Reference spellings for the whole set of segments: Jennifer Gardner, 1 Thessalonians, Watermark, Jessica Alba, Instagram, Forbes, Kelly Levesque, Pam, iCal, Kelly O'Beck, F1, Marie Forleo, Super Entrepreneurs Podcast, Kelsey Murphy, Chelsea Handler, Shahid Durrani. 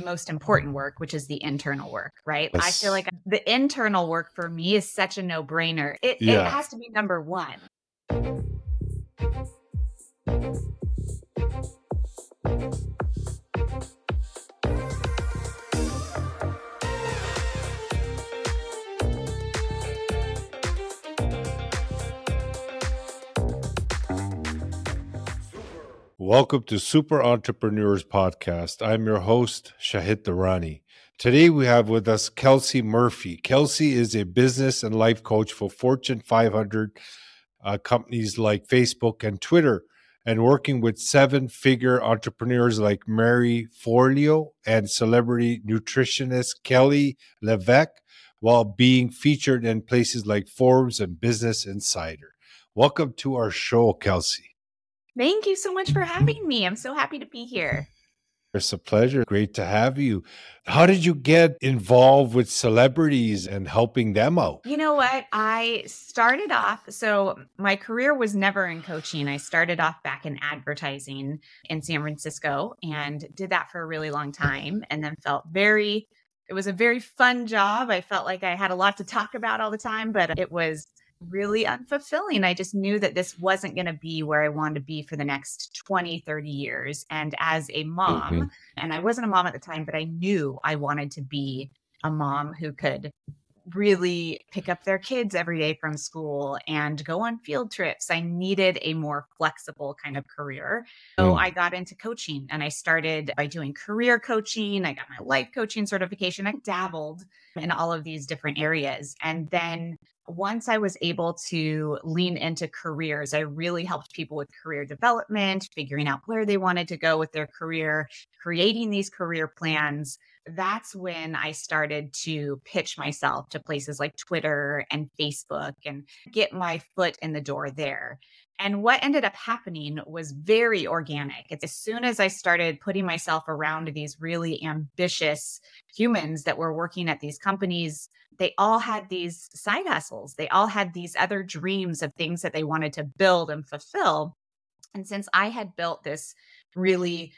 the most important work, which is the internal work, right? Yes. I feel like the internal work for me is such a no-brainer. It has to be number one. Welcome to Super Entrepreneurs Podcast. I'm your host, Shahid Durrani. Today we have with us Kelsey Murphy. Kelsey is a business and life coach for Fortune 500 companies like Facebook and Twitter, and working with seven-figure entrepreneurs like Marie Forleo and celebrity nutritionist Kelly Levesque, while being featured in places like Forbes and Business Insider. Welcome to our show, Kelsey. Thank you so much for having me. I'm so happy to be here. It's a pleasure. Great to have you. How did you get involved with celebrities and helping them out? You know what? I started off, so my career was never in coaching. I started off back in advertising in San Francisco and did that for a really long time, and then it was a very fun job. I felt like I had a lot to talk about all the time, but it was really unfulfilling. I just knew that this wasn't going to be where I wanted to be for the next 20, 30 years. And as a mom, and I wasn't a mom at the time, but I knew I wanted to be a mom who could really pick up their kids every day from school and go on field trips. I needed a more flexible kind of career. So I got into coaching, and I started by doing career coaching. I got my life coaching certification. I dabbled in all of these different areas. And then once I was able to lean into careers, I really helped people with career development, figuring out where they wanted to go with their career, creating these career plans. That's when I started to pitch myself to places like Twitter and Facebook and get my foot in the door there. And what ended up happening was very organic. It's as soon as I started putting myself around these really ambitious humans that were working at these companies, they all had these side hustles. They all had these other dreams of things that they wanted to build and fulfill. And since I had built this really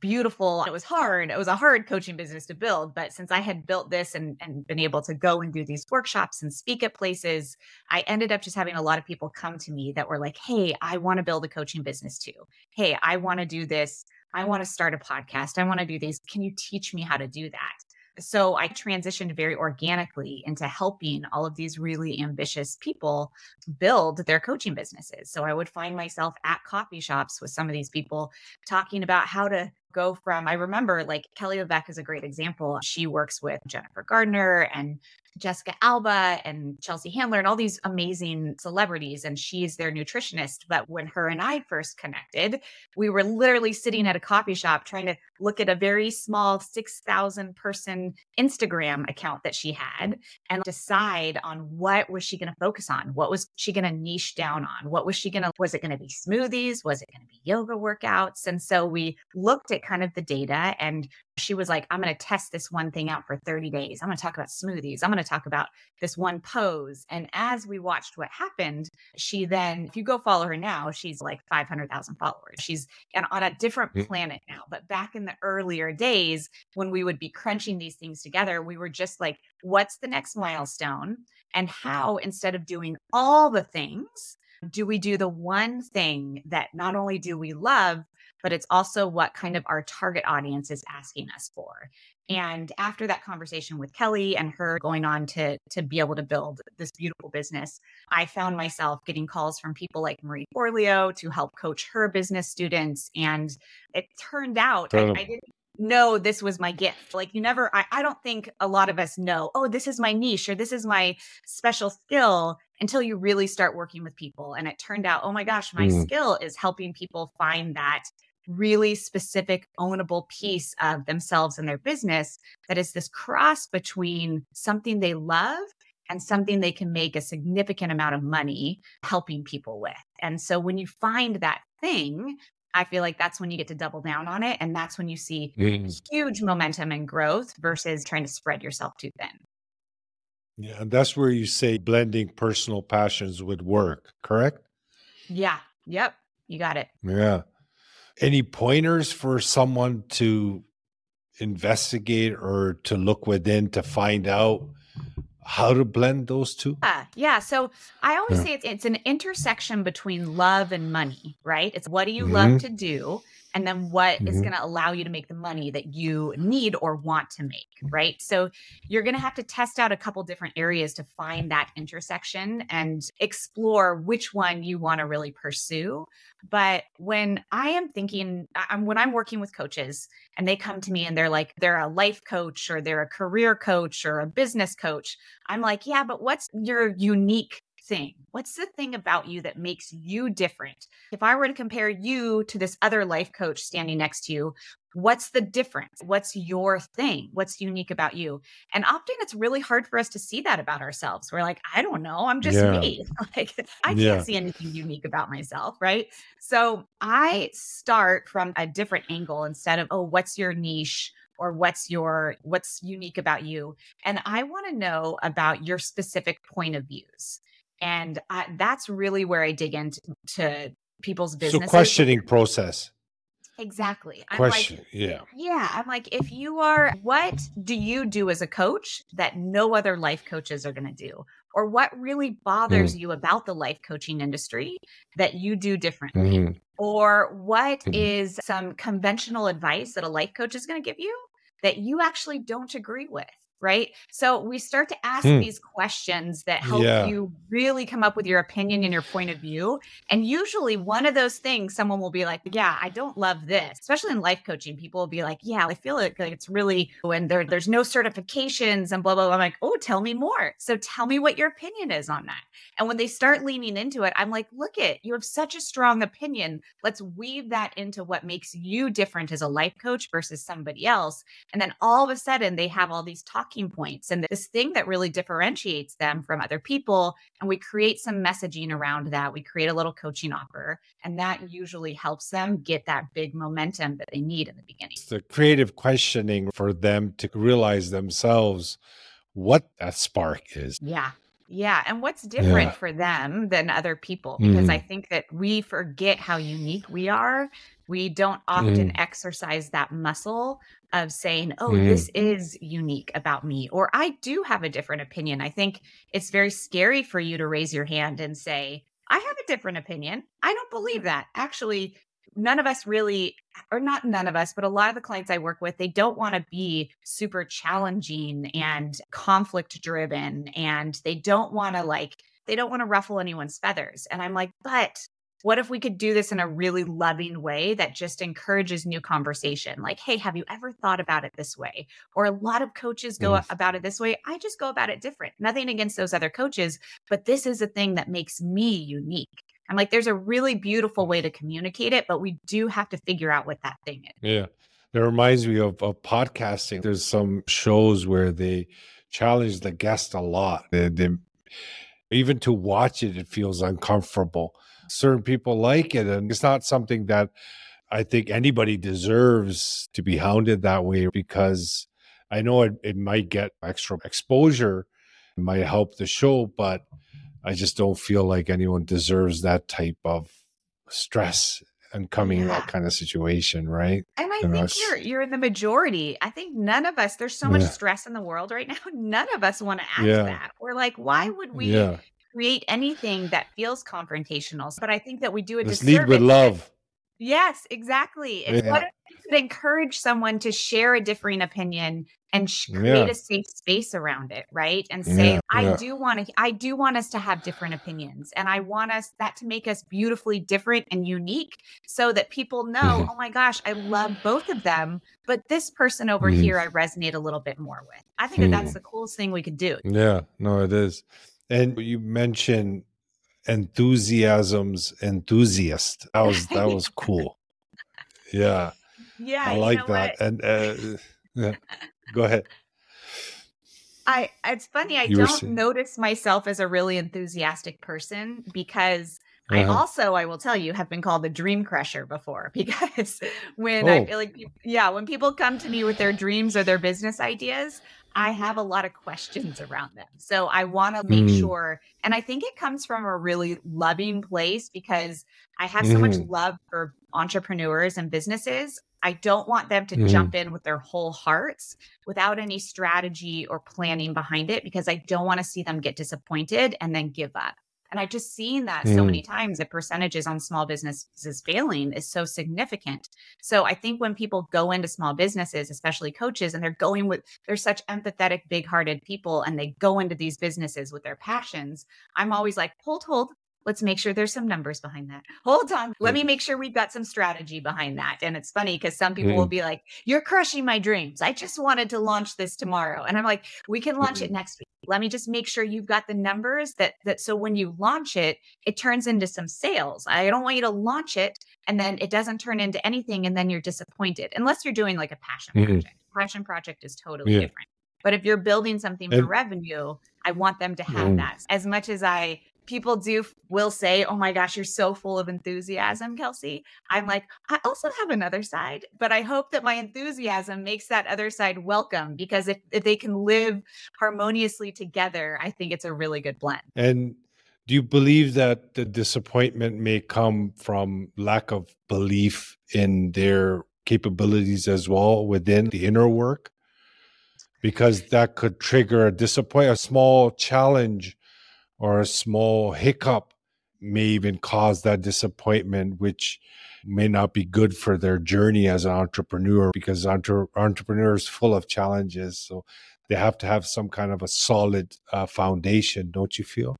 beautiful, it was a hard coaching business to build. But since I had built this and been able to go and do these workshops and speak at places, I ended up just having a lot of people come to me that were like, hey, I want to build a coaching business too. Hey, I want to do this. I want to start a podcast. I want to do these. Can you teach me how to do that? So I transitioned very organically into helping all of these really ambitious people build their coaching businesses. So I would find myself at coffee shops with some of these people talking about how to go from, I remember like Kelly O'Beck is a great example. She works with Jennifer Gardner and Jessica Alba and Chelsea Handler and all these amazing celebrities. And she's their nutritionist. But when her and I first connected, we were literally sitting at a coffee shop trying to look at a very small 6,000 person Instagram account that she had and decide on what was she going to focus on? What was she going to niche down on? Was it going to be smoothies? Was it going to be yoga workouts? And so we looked at kind of the data, and she was like, I'm going to test this one thing out for 30 days. I'm going to talk about smoothies. I'm going to talk about this one pose. And as we watched what happened, she then, if you go follow her now, she's like 500,000 followers. She's on a different planet now. But back in the earlier days, when we would be crunching these things together, we were just like, what's the next milestone? And how, instead of doing all the things, do we do the one thing that not only do we love, but it's also what kind of our target audience is asking us for? And after that conversation with Kelly and her going on to be able to build this beautiful business, I found myself getting calls from people like Marie Forleo to help coach her business students. And it turned out, I didn't know this was my gift. Like I don't think a lot of us know, oh, this is my niche or this is my special skill until you really start working with people. And it turned out, oh my gosh, my skill is helping people find that really specific ownable piece of themselves and their business that is this cross between something they love and something they can make a significant amount of money helping people with. And so when you find that thing, I feel like that's when you get to double down on it. And that's when you see huge momentum and growth versus trying to spread yourself too thin. Yeah. And that's where you say blending personal passions with work, correct? Yeah. Yep. You got it. Yeah. Any pointers for someone to investigate or to look within to find out how to blend those two? So I always say it's an intersection between love and money, right? It's what do you love to do? And then what is going to allow you to make the money that you need or want to make, right? So you're going to have to test out a couple different areas to find that intersection and explore which one you want to really pursue. But when I am thinking, when I'm working with coaches and they come to me and they're like, they're a life coach or they're a career coach or a business coach, I'm like, yeah, but what's your unique thing? What's the thing about you that makes you different? If I were to compare you to this other life coach standing next to you, what's the difference? What's your thing? What's unique about you? And often it's really hard for us to see that about ourselves. We're like, I don't know. I'm just me. Like I can't see anything unique about myself, right? So I start from a different angle instead of, oh, what's your niche? Or what's unique about you? And I want to know about your specific point of views. And that's really where I dig into people's businesses. So questioning process. Exactly. I'm like, if you are, what do you do as a coach that no other life coaches are going to do? Or what really bothers you about the life coaching industry that you do differently? Or what is some conventional advice that a life coach is going to give you that you actually don't agree with? Right? So we start to ask these questions that help you really come up with your opinion and your point of view. And usually one of those things, someone will be like, yeah, I don't love this. Especially in life coaching, people will be like, yeah, I feel like it's really, when there's no certifications and blah, blah, blah. I'm like, oh, tell me more. So tell me what your opinion is on that. And when they start leaning into it, I'm like, look it, you have such a strong opinion. Let's weave that into what makes you different as a life coach versus somebody else. And then all of a sudden they have all these talking points and this thing that really differentiates them from other people. And we create some messaging around that. We create a little coaching offer, and that usually helps them get that big momentum that they need in the beginning. It's the creative questioning for them to realize themselves what that spark is. Yeah. And what's different for them than other people? Because I think that we forget how unique we are. We don't often exercise that muscle of saying, oh, this is unique about me, or I do have a different opinion. I think it's very scary for you to raise your hand and say, I have a different opinion. I don't believe that. Actually, a lot of the clients I work with, they don't want to be super challenging and conflict driven. And they don't want to ruffle anyone's feathers. And I'm like, but what if we could do this in a really loving way that just encourages new conversation? Like, hey, have you ever thought about it this way? Or a lot of coaches go about it this way. I just go about it different. Nothing against those other coaches, but this is a thing that makes me unique. I'm like, there's a really beautiful way to communicate it, but we do have to figure out what that thing is. Yeah. That reminds me of podcasting. There's some shows where they challenge the guest a lot. They even to watch it, it feels uncomfortable. Certain people like it, and it's not something that I think anybody deserves to be hounded that way, because I know it might get extra exposure, it might help the show, but I just don't feel like anyone deserves that type of stress and coming in that kind of situation, right? And I think you're in the majority. I think none of us, there's so much stress in the world right now. None of us want to ask that. We're like, why would we create anything that feels confrontational? But I think that we do a disservice. Lead with love. Yes, exactly. It's what if you could encourage someone to share a differing opinion and create a safe space around it, right? And say, I do want us to have different opinions, and I want us that to make us beautifully different and unique, so that people know, oh my gosh, I love both of them, but this person over here I resonate a little bit more with. I think that that's the coolest thing we could do. Yeah, no, it is. And you mentioned enthusiast. That was cool. Yeah. Yeah. I like that. What? And go ahead. It's funny. I don't notice myself as a really enthusiastic person, because I will tell you, have been called the dream crusher before, because I feel like, when people come to me with their dreams or their business ideas, I have a lot of questions around them. So I want to make sure, and I think it comes from a really loving place, because I have so much love for entrepreneurs and businesses. I don't want them to jump in with their whole hearts without any strategy or planning behind it, because I don't want to see them get disappointed and then give up. And I've just seen that so many times, the percentages on small businesses failing is so significant. So I think when people go into small businesses, especially coaches, and they're such empathetic, big-hearted people, and they go into these businesses with their passions, I'm always like, hold. Let's make sure there's some numbers behind that. Hold on. Let me make sure we've got some strategy behind that. And it's funny because some people will be like, you're crushing my dreams. I just wanted to launch this tomorrow. And I'm like, we can launch it next week. Let me just make sure you've got the numbers that so when you launch it, it turns into some sales. I don't want you to launch it and then it doesn't turn into anything and then you're disappointed. Unless you're doing like a passion project. Passion project is totally different. But if you're building something for revenue, I want them to have that. As much as people will say, oh my gosh, you're so full of enthusiasm, Kelsey. I'm like, I also have another side, but I hope that my enthusiasm makes that other side welcome, because if they can live harmoniously together, I think it's a really good blend. And do you believe that the disappointment may come from lack of belief in their capabilities as well within the inner work? Because that could trigger a small challenge or a small hiccup may even cause that disappointment, which may not be good for their journey as an entrepreneur, because entrepreneurs are full of challenges. So they have to have some kind of a solid foundation, don't you feel?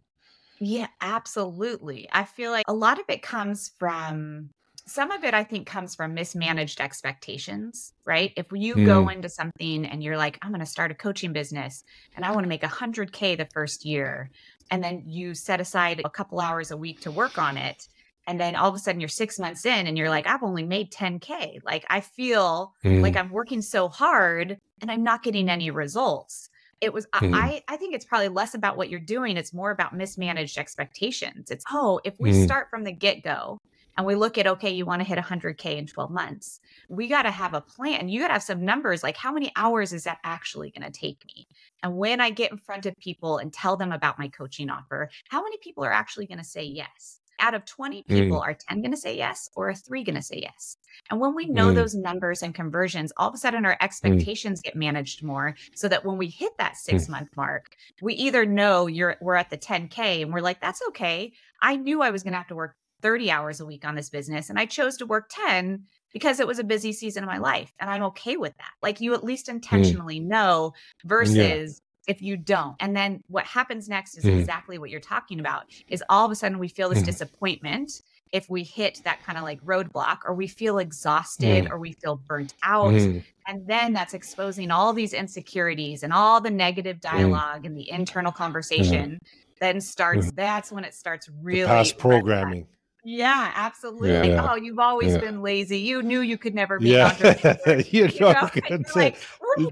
Yeah, absolutely. I feel like a lot of it comes from... Some of it, I think, comes from mismanaged expectations, right? If you go into something and you're like, I'm going to start a coaching business and I want to make 100K the first year, and then you set aside a couple hours a week to work on it, and then all of a sudden you're 6 months in and you're like, I've only made 10K. Like, I feel like I'm working so hard and I'm not getting any results. It was, I think it's probably less about what you're doing. It's more about mismanaged expectations. It's, if we start from the get-go, and we look at, okay, you want to hit 100K in 12 months. We got to have a plan. You got to have some numbers, like how many hours is that actually going to take me? And when I get in front of people and tell them about my coaching offer, how many people are actually going to say yes? Out of 20 people, are 10 going to say yes, or are 3 going to say yes? And when we know those numbers and conversions, all of a sudden our expectations get managed more, so that when we hit that 6 month mark, we either know we're at the 10K and we're like, that's okay. I knew I was going to have to work 30 hours a week on this business, and I chose to work 10 because it was a busy season of my life, and I'm okay with that. Like, you at least intentionally know, versus if you don't. And then what happens next is exactly what you're talking about, is all of a sudden we feel this disappointment if we hit that kind of like roadblock, or we feel exhausted or we feel burnt out. And then that's exposing all these insecurities and all the negative dialogue and the internal conversation then starts. That's when it starts really past programming. Yeah, absolutely. Yeah, yeah. Oh, you've always been lazy. You knew you could never be an entrepreneur.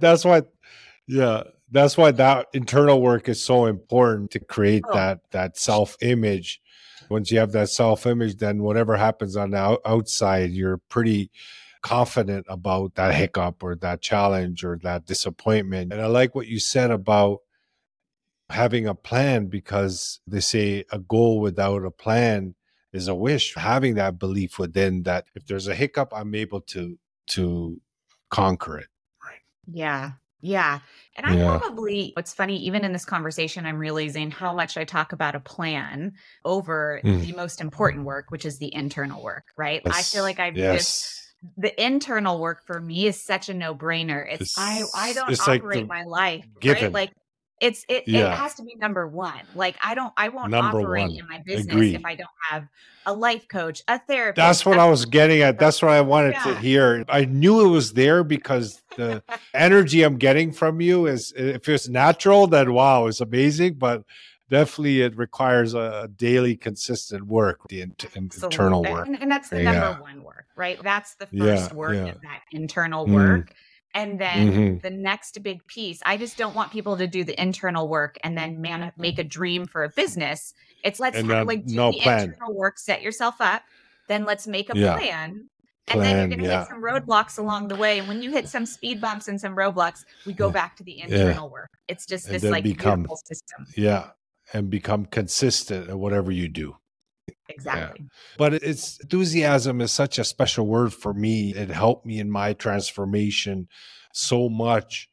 That's why that internal work is so important, to create that self-image. Once you have that self-image, then whatever happens on the outside, you're pretty confident about that hiccup or that challenge or that disappointment. And I like what you said about having a plan, because they say a goal without a plan is a wish. Having that belief within that if there's a hiccup, I'm able to conquer it. Right. Yeah. Yeah. And what's funny, even in this conversation, I'm realizing how much I talk about a plan over the most important work, which is the internal work, right? Yes. I feel like I've just... The internal work for me is such a no-brainer. I don't operate like my life, given. Right? Like, it has to be number one. Like, I won't operate in my business if I don't have a life coach, a therapist. That's what I was getting at. That's what I wanted to hear. I knew it was there, because the energy I'm getting from you is, if it's natural, then wow, it's amazing. But definitely it requires a daily consistent work, the internal work. And that's the number one work, right? That's the first work is that internal work. And then the next big piece, I just don't want people to do the internal work and then make a dream for a business. It's internal work, set yourself up, then let's make a plan. And then you're going to hit some roadblocks along the way. And when you hit some speed bumps and some roadblocks, we go back to the internal work. It's just and this beautiful system. Yeah. And become consistent at whatever you do. Exactly. Yeah. But it's enthusiasm is such a special word for me. It helped me in my transformation so much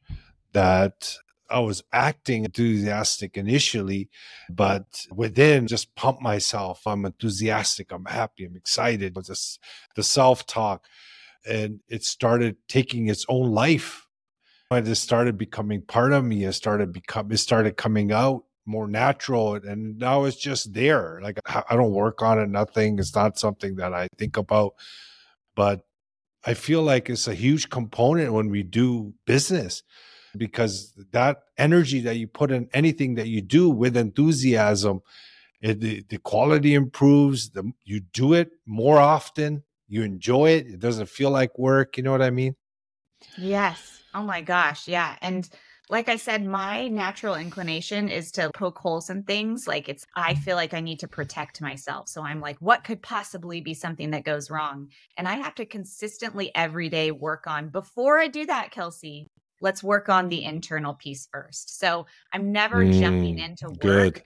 that I was acting enthusiastic initially, but within just pump myself. I'm enthusiastic. I'm happy. I'm excited. But the self-talk, and it started taking its own life. I just started becoming part of me. It started coming out more natural, and now it's just there. Like I don't work on it, nothing. It's not something that I think about, but I feel like it's a huge component when we do business, because that energy that you put in anything that you do with enthusiasm, the quality improves. You do it more often. You enjoy it. It doesn't feel like work. You know what I mean? Yes. Oh my gosh. Yeah. And like I said, my natural inclination is to poke holes in things. Like I feel like I need to protect myself. So I'm like, what could possibly be something that goes wrong? And I have to consistently every day work on, before I do that, Kelsey, let's work on the internal piece first. So I'm never jumping into work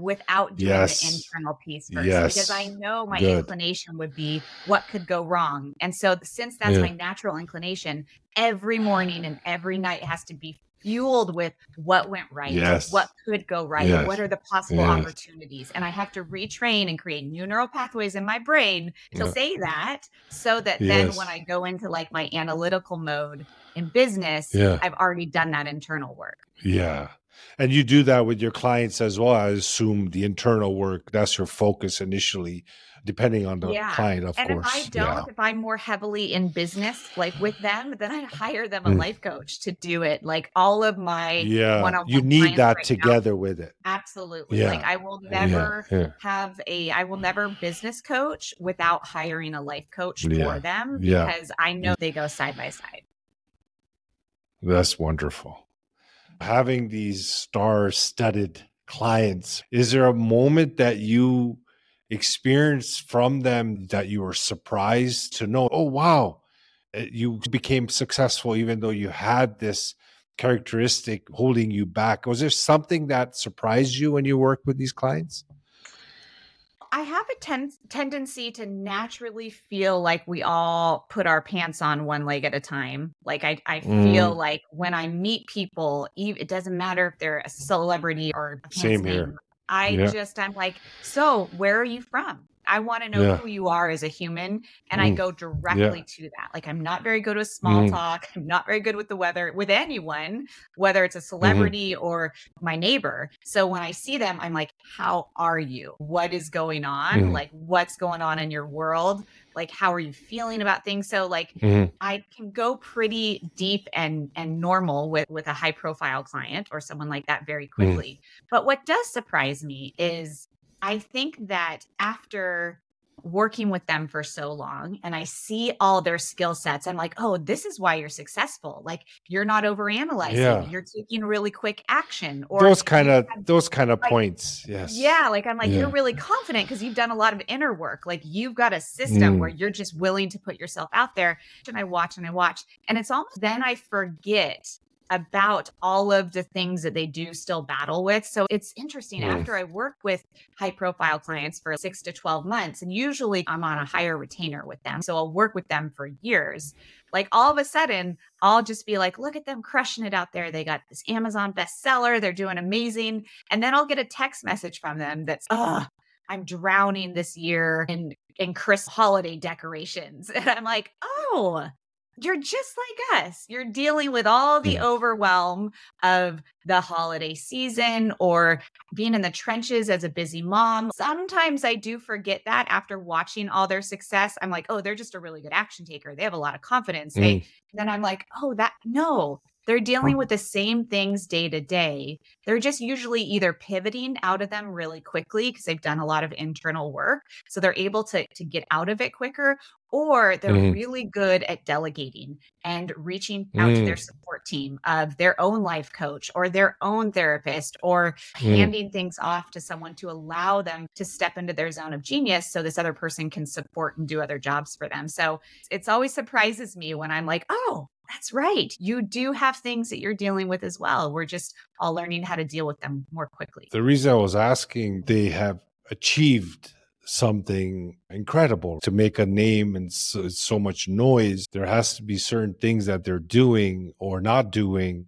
without doing the internal piece first, because I know my inclination would be what could go wrong. And so since that's my natural inclination, every morning and every night has to be fueled with what went right, what could go right, what are the possible opportunities. And I have to retrain and create new neural pathways in my brain to say that, so that then when I go into like my analytical mode in business, I've already done that internal work. Yeah. And you do that with your clients as well. I assume the internal work, that's your focus initially, depending on the client, of course. And if I don't, if I'm more heavily in business, like with them, then I'd hire them a life coach to do it. Like all of my one-on-one. You need that together with it. Absolutely. Yeah. Like I will never have I will never business coach without hiring a life coach for them, because I know they go side by side. That's wonderful. Having these star-studded clients, is there a moment that you experienced from them that you were surprised to know, oh, wow, you became successful even though you had this characteristic holding you back? Was there something that surprised you when you worked with these clients? I have a tendency to naturally feel like we all put our pants on one leg at a time. Like I feel like when I meet people, it doesn't matter if they're a celebrity or a same here. I'm like, so where are you from? I want to know who you are as a human. And I go directly to that. Like I'm not very good with small talk. I'm not very good with the weather, with anyone, whether it's a celebrity or my neighbor. So when I see them, I'm like, how are you? What is going on? Like what's going on in your world? Like, how are you feeling about things? So like I can go pretty deep and normal with a high profile client or someone like that very quickly. But what does surprise me is, I think that after working with them for so long and I see all their skill sets, I'm like, oh, this is why you're successful. Like you're not overanalyzing. Yeah. You're taking really quick action. Or those kind of like, points. Yes. Yeah. Like I'm like, you're really confident because you've done a lot of inner work. Like you've got a system where you're just willing to put yourself out there. And I watch. And it's almost then I forget about all of the things that they do still battle with. So it's interesting. After I work with high profile clients for 6 to 12 months, and usually I'm on a higher retainer with them. So I'll work with them for years. Like all of a sudden, I'll just be like, look at them crushing it out there. They got this Amazon bestseller. They're doing amazing. And then I'll get a text message from them that's, I'm drowning this year in crisp holiday decorations. And I'm like, oh, you're just like us. You're dealing with all the overwhelm of the holiday season or being in the trenches as a busy mom. Sometimes I do forget that after watching all their success. I'm like, oh, they're just a really good action taker. They have a lot of confidence. Then I'm like, oh, they're dealing with the same things day to day. They're just usually either pivoting out of them really quickly because they've done a lot of internal work. So they're able to get out of it quicker, or they're really good at delegating and reaching out to their support team of their own life coach or their own therapist, or handing things off to someone to allow them to step into their zone of genius so this other person can support and do other jobs for them. So it's always surprises me when I'm like, oh, that's right. You do have things that you're dealing with as well. We're just all learning how to deal with them more quickly. The reason I was asking, they have achieved something incredible. To make a name and so much noise, there has to be certain things that they're doing or not doing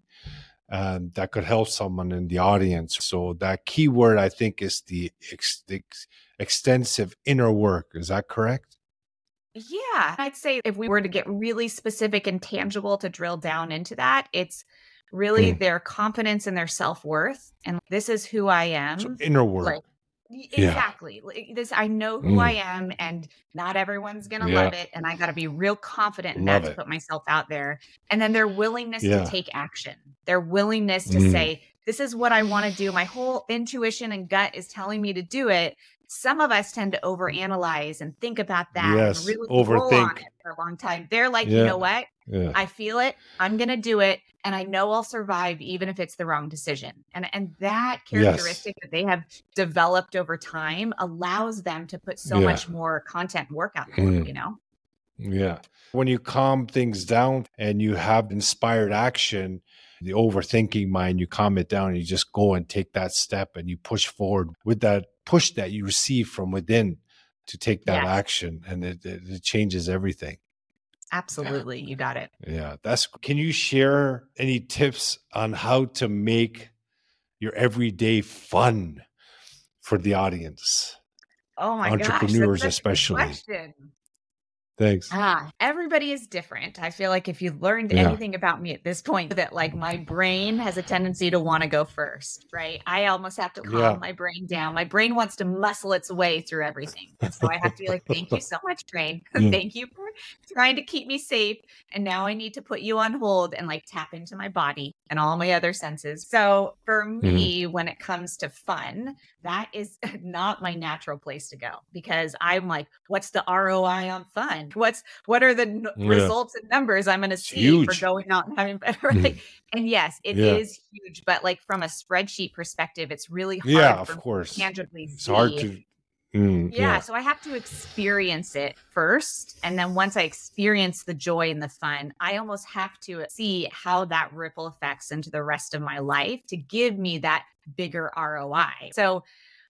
that could help someone in the audience. So that keyword, I think, is the extensive inner work. Is that correct? Yeah, I'd say if we were to get really specific and tangible to drill down into that, it's really their confidence and their self-worth. And this is who I am. So inner work. Exactly. Yeah. This, I know who I am, and not everyone's going to love it. And I got to be real confident in that to put myself out there. And then their willingness to take action, their willingness to say, this is what I want to do. My whole intuition and gut is telling me to do it. Some of us tend to overanalyze and think about that and really overthink on it for a long time. They're like, you know what? Yeah. I feel it. I'm going to do it. And I know I'll survive even if it's the wrong decision. And that characteristic that they have developed over time allows them to put so much more content and work out there, you know? Yeah. When you calm things down and you have inspired action, the overthinking mind, you calm it down and you just go and take that step and you push forward with that push that you receive from within to take that action. And it changes everything. Absolutely. You got it. Yeah. Can you share any tips on how to make your everyday fun for the audience? Oh my gosh. Entrepreneurs especially. Question. Thanks. Everybody is different. I feel like if you learned anything about me at this point, that like my brain has a tendency to want to go first, right? I almost have to calm my brain down. My brain wants to muscle its way through everything. And so I have to be like, thank you so much, brain. Thank you for trying to keep me safe. And now I need to put you on hold and like tap into my body and all my other senses. So for me, when it comes to fun, that is not my natural place to go, because I'm like, what's the ROI on fun? What are the results and numbers I'm going to see for going out and having better? Right? And yes, it is huge, but like from a spreadsheet perspective, it's really hard. Yeah, of course. Tangibly it's see. Hard to. So I have to experience it first. And then once I experience the joy and the fun, I almost have to see how that ripple affects into the rest of my life to give me that bigger ROI. So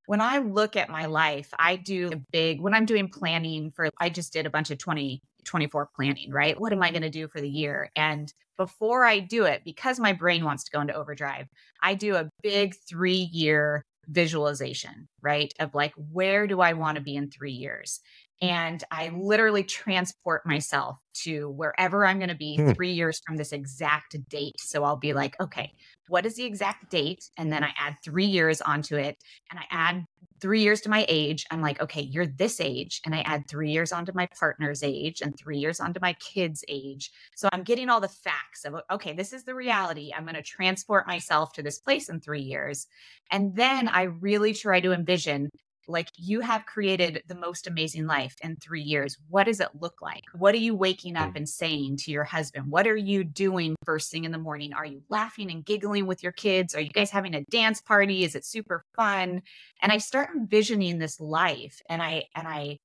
when I look at my life, I do when I'm doing planning I just did a bunch of 2024 planning, right? What am I going to do for the year? And before I do it, because my brain wants to go into overdrive, I do a big 3-year visualization, right? Of like, where do I want to be in 3 years? And I literally transport myself to wherever I'm going to be 3 years from this exact date. So I'll be like, okay, what is the exact date? And then I add 3 years onto it. And I add 3 years to my age. I'm like, okay, you're this age. And I add 3 years onto my partner's age and 3 years onto my kid's age. So I'm getting all the facts of, okay, this is the reality. I'm going to transport myself to this place in 3 years. And then I really try to envision, like, you have created the most amazing life in 3 years. What does it look like? What are you waking up and saying to your husband? What are you doing first thing in the morning? Are you laughing and giggling with your kids? Are you guys having a dance party? Is it super fun? And I start envisioning this life, and I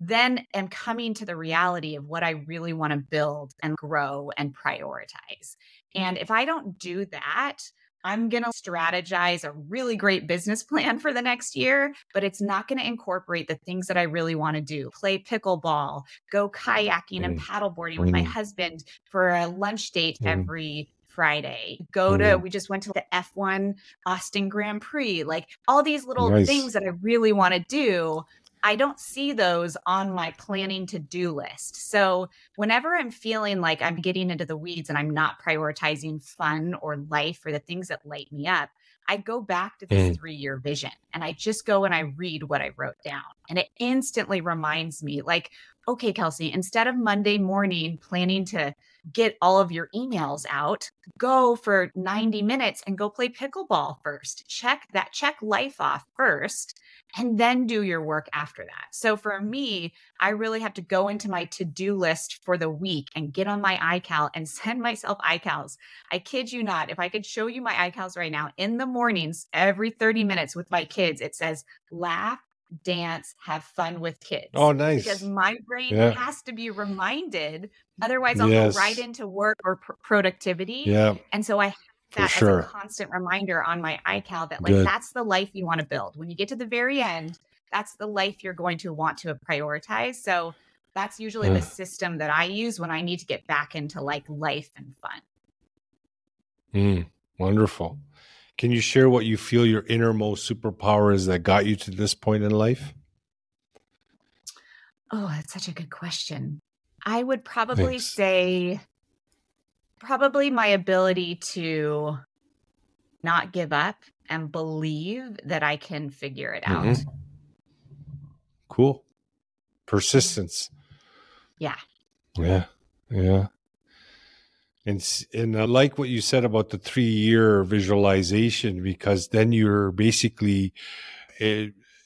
then am coming to the reality of what I really want to build and grow and prioritize. And if I don't do that, I'm going to strategize a really great business plan for the next year, but it's not going to incorporate the things that I really want to do. Play pickleball, go kayaking and paddleboarding with my husband for a lunch date every Friday. We just went to the F1 Austin Grand Prix, like all these little things that I really want to do. I don't see those on my planning to-do list. So whenever I'm feeling like I'm getting into the weeds and I'm not prioritizing fun or life or the things that light me up, I go back to this 3-year vision, and I just go and I read what I wrote down. And it instantly reminds me, like, okay, Kelsey, instead of Monday morning planning to get all of your emails out, go for 90 minutes and go play pickleball first. Check life off first, and then do your work after that. So for me, I really have to go into my to-do list for the week and get on my iCal and send myself iCals. I kid you not. If I could show you my iCals right now, in the mornings, every 30 minutes with my kids, it says laugh, dance, have fun with kids. Oh, nice. Because my brain has to be reminded. Otherwise, I'll go right into work or productivity. Yeah. And so I have that as a constant reminder on my iCal that, like, that's the life you want to build. When you get to the very end, that's the life you're going to want to prioritize. So that's usually the system that I use when I need to get back into like life and fun. Wonderful. Can you share what you feel your innermost superpower is that got you to this point in life? Oh, that's such a good question. I would probably say probably my ability to not give up and believe that I can figure it out. Cool. Persistence. Yeah. And I like what you said about the 3-year visualization, because then you're basically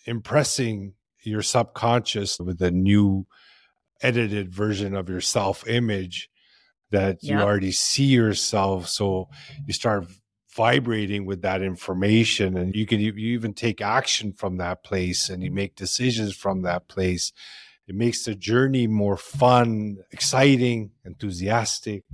impressing your subconscious with a new edited version of your self-image that you already see yourself. So you start vibrating with that information, and you even take action from that place, and you make decisions from that place. It makes the journey more fun, exciting, enthusiastic.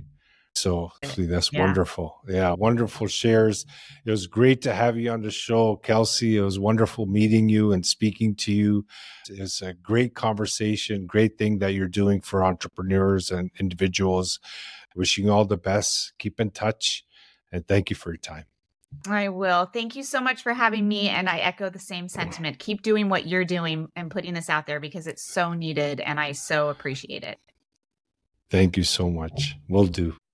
So that's wonderful. Yeah, wonderful shares. It was great to have you on the show, Kelsey. It was wonderful meeting you and speaking to you. It's a great conversation, great thing that you're doing for entrepreneurs and individuals. Wishing you all the best. Keep in touch. And thank you for your time. I will. Thank you so much for having me. And I echo the same sentiment. Keep doing what you're doing and putting this out there, because it's so needed and I so appreciate it. Thank you so much. Will do.